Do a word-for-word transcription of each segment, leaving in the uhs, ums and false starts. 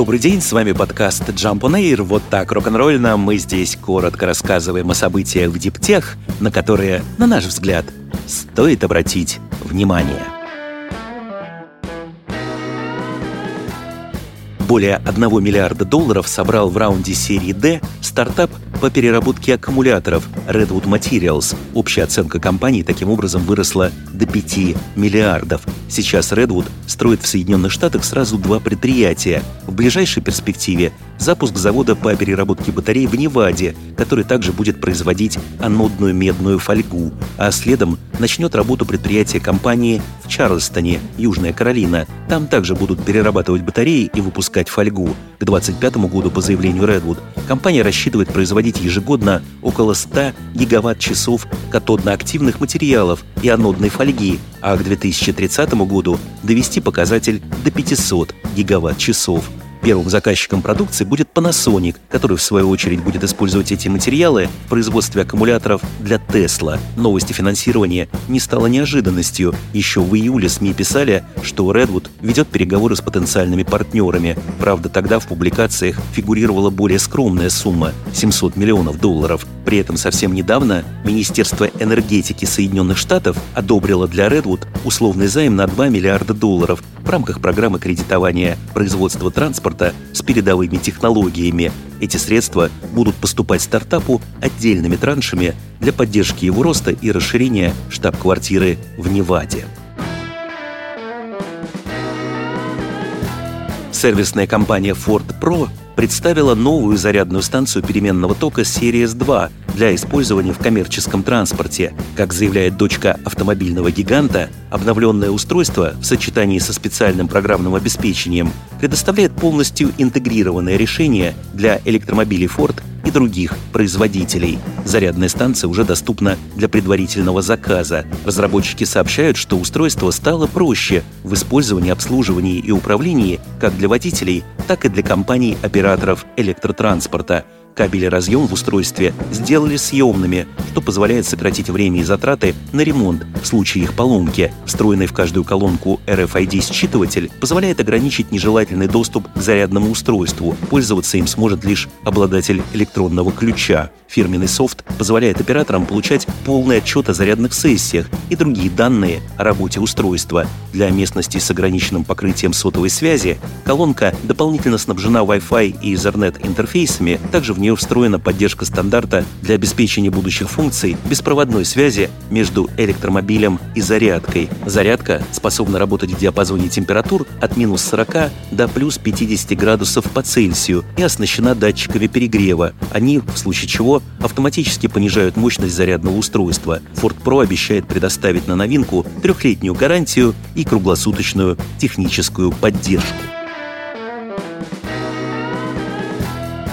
Добрый день, с вами подкаст Jump OnAir. Вот так рок-н-ролльно мы здесь коротко рассказываем о событиях в диптех, на которые, на наш взгляд, стоит обратить внимание. Более одного миллиарда долларов собрал в раунде серии D стартап по переработке аккумуляторов Redwood Materials. Общая оценка компании таким образом выросла до пяти миллиардов. Сейчас Redwood строит в Соединенных Штатах сразу два предприятия. В ближайшей перспективе запуск завода по переработке батарей в Неваде, который также будет производить анодную медную фольгу, а следом начнет работу предприятие компании в Чарльстоне, Южная Каролина. Там также будут перерабатывать батареи и выпускать фольгу. К двадцать пятому году, по заявлению Redwood, компания рассчитывает производить ежегодно около ста гигаватт-часов катодно-активных материалов и анодной фольги, а к две тысячи тридцатому году довести показатель до пятисот гигаватт-часов. Первым заказчиком продукции будет Panasonic, который, в свою очередь, будет использовать эти материалы в производстве аккумуляторов для Tesla. Новость о финансировании не стала неожиданственностью. Еще в июле СМИ писали, что Redwood ведет переговоры с потенциальными партнерами. Правда, тогда в публикациях фигурировала более скромная сумма – семьсот миллионов долларов. При этом совсем недавно Министерство энергетики Соединенных Штатов одобрило для Redwood условный займ на два миллиарда долларов в рамках программы кредитования производства транспорта с передовыми технологиями. Эти средства будут поступать стартапу отдельными траншами для поддержки его роста и расширения штаб-квартиры в Неваде. Сервисная компания Ford Pro представила новую зарядную станцию переменного тока Series два для использования в коммерческом транспорте. Как заявляет дочка автомобильного гиганта, обновленное устройство в сочетании со специальным программным обеспечением предоставляет полностью интегрированное решение для электромобилей Ford и других производителей. Зарядная станция уже доступна для предварительного заказа. Разработчики сообщают, что устройство стало проще в использовании, обслуживании и управлении как для водителей, так и для компаний-операторов электротранспорта. Кабель и разъем в устройстве сделали съемными, что позволяет сократить время и затраты на ремонт в случае их поломки. Встроенный в каждую колонку эр эф ай ди-считыватель позволяет ограничить нежелательный доступ к зарядному устройству. Пользоваться им сможет лишь обладатель электронного ключа. Фирменный софт позволяет операторам получать полный отчет о зарядных сессиях и другие данные о работе устройства. Для местностей с ограниченным покрытием сотовой связи колонка дополнительно снабжена Wi-Fi и Ethernet-интерфейсами, также в В нее встроена поддержка стандарта для обеспечения будущих функций беспроводной связи между электромобилем и зарядкой. Зарядка способна работать в диапазоне температур от минус сорока до плюс пятидесяти градусов по Цельсию и оснащена датчиками перегрева. Они, в случае чего, автоматически понижают мощность зарядного устройства. Ford Pro обещает предоставить на новинку трехлетнюю гарантию и круглосуточную техническую поддержку.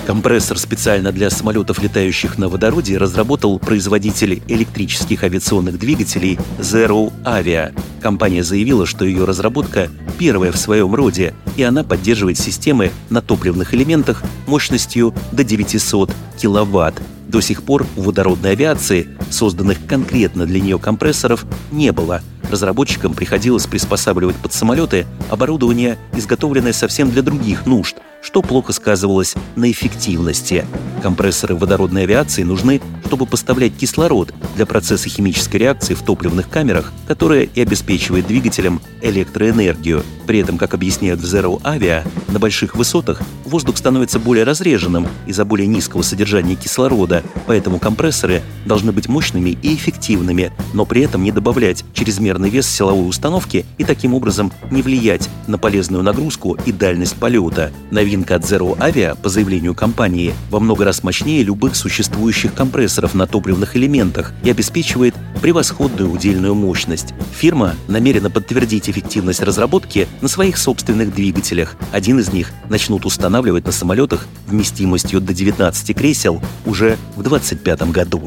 Компрессор специально для самолетов, летающих на водороде, разработал производитель электрических авиационных двигателей ZeroAvia. Компания заявила, что ее разработка первая в своем роде, и она поддерживает системы на топливных элементах мощностью до девятисот киловатт. До сих пор у водородной авиации, созданных конкретно для нее компрессоров, не было. Разработчикам приходилось приспосабливать под самолеты оборудование, изготовленное совсем для других нужд, что плохо сказывалось на эффективности. Компрессоры водородной авиации нужны, чтобы поставлять кислород для процесса химической реакции в топливных камерах, которая и обеспечивает двигателям электроэнергию. При этом, как объясняют в ZeroAvia, на больших высотах воздух становится более разреженным из-за более низкого содержания кислорода, поэтому компрессоры должны быть мощными и эффективными, но при этом не добавлять чрезмерный вес силовой установки и таким образом не влиять на полезную нагрузку и дальность полета. Новинка от ZeroAvia, по заявлению компании, во много раз мощнее любых существующих компрессоров на топливных элементах и обеспечивает превосходную удельную мощность. Фирма намерена подтвердить эффективность разработки на своих собственных двигателях. Один из них начнут устанавливать на самолетах вместимостью до девятнадцати кресел уже в двадцать пятом году.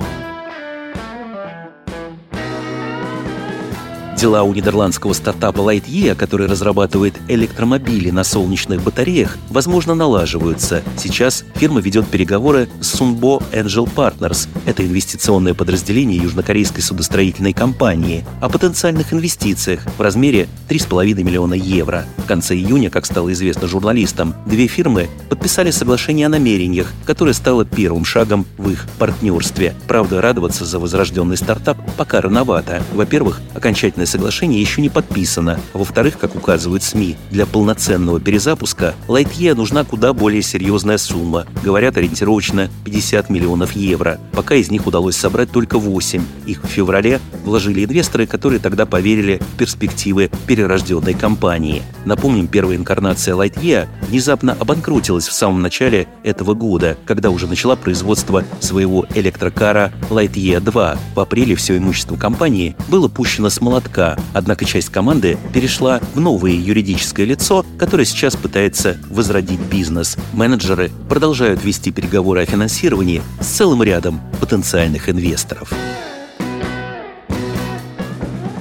Дела у нидерландского стартапа Lightyear, который разрабатывает электромобили на солнечных батареях, возможно, налаживаются. Сейчас фирма ведет переговоры с Sunbo Angel Partners. Это инвестиционное подразделение южнокорейской судостроительной компании о потенциальных инвестициях в размере три с половиной миллиона евро. В конце июня, как стало известно журналистам, две фирмы подписали соглашение о намерениях, которое стало первым шагом в их партнерстве. Правда, радоваться за возрожденный стартап пока рановато. Во-первых, окончательное соглашение еще не подписано. Во-вторых, как указывают СМИ, для полноценного перезапуска Lightyear нужна куда более серьезная сумма. Говорят, ориентировочно пятьдесят миллионов евро. Пока из них удалось собрать только восемь. Их в феврале вложили инвесторы, которые тогда поверили в перспективы перерожденной компании. Напомним, первая инкарнация Lightyear внезапно обанкротилась в самом начале этого года, когда уже начала производство своего электрокара Lightyear два. В апреле все имущество компании было пущено с молотка, однако часть команды перешла в новое юридическое лицо, которое сейчас пытается возродить бизнес. Менеджеры продолжают вести переговоры о финансировании с целым рядом потенциальных инвесторов.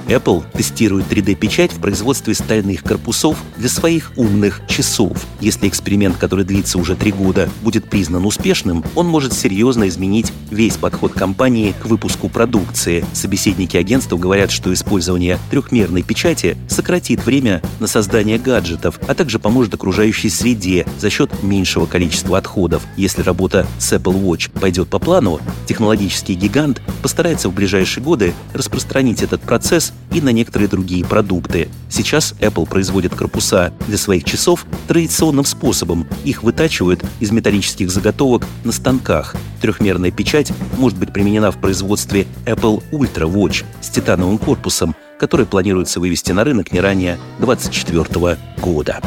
Apple тестирует три дэ-печать в производстве стальных корпусов для своих умных часов. Если эксперимент, который длится уже три года, будет признан успешным, он может серьезно изменить весь подход компании к выпуску продукции. Собеседники агентства говорят, что использование трехмерной печати сократит время на создание гаджетов, а также поможет окружающей среде за счет меньшего количества отходов. Если работа с Apple Watch пойдет по плану, технологический гигант постарается в ближайшие годы распространить этот процесс и на некоторые другие продукты. Сейчас Apple производит корпуса для своих часов традиционным способом. Их вытачивают из металлических заготовок на станках. Трехмерная печать может быть применена в производстве Apple Ultra Watch с титановым корпусом, который планируется вывести на рынок не ранее две тысячи двадцать четвёртого года.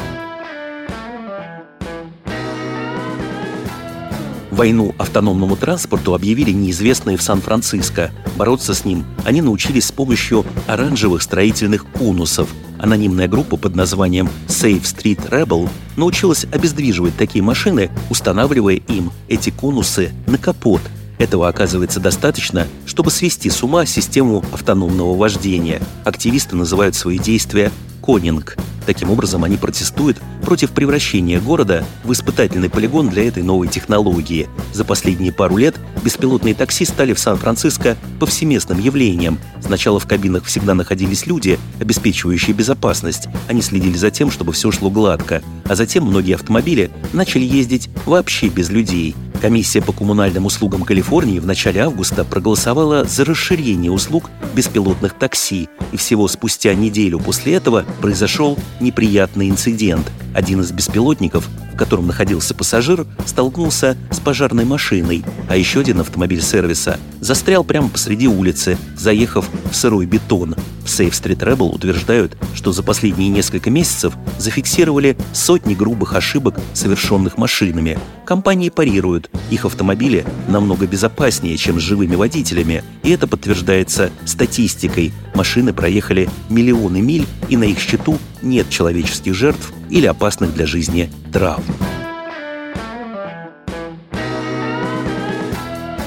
Войну автономному транспорту объявили неизвестные в Сан-Франциско. Бороться с ним они научились с помощью оранжевых строительных конусов. Анонимная группа под названием Safe Street Rebel научилась обездвиживать такие машины, устанавливая им эти конусы на капот. Этого оказывается достаточно, чтобы свести с ума систему автономного вождения. Активисты называют свои действия «конинг». Таким образом, они протестуют против превращения города в испытательный полигон для этой новой технологии. За последние пару лет беспилотные такси стали в Сан-Франциско повсеместным явлением. Сначала в кабинах всегда находились люди, обеспечивающие безопасность. Они следили за тем, чтобы все шло гладко. А затем многие автомобили начали ездить вообще без людей. Комиссия по коммунальным услугам Калифорнии в начале августа проголосовала за расширение услуг беспилотных такси. И всего спустя неделю после этого произошел неприятный инцидент. Один из беспилотников, в котором находился пассажир, столкнулся с пожарной машиной, а еще один автомобиль сервиса застрял прямо посреди улицы, заехав в сырой бетон. В Safe Street Rebel утверждают, что за последние несколько месяцев зафиксировали сотни грубых ошибок, совершенных машинами. Компании парируют, их автомобили намного безопаснее, чем с живыми водителями, и это подтверждается статистикой. Машины проехали миллионы миль, и на их счету нет человеческих жертв или опасных для жизни травм.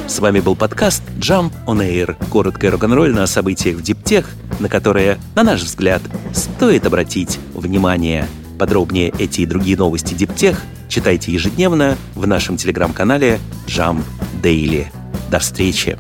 С вами был подкаст Jump OnAir. Короткое рок-н-ролльно о событиях в диптех, на которые, на наш взгляд, стоит обратить внимание. Подробнее эти и другие новости диптех читайте ежедневно в нашем телеграм-канале Jump Daily. До встречи!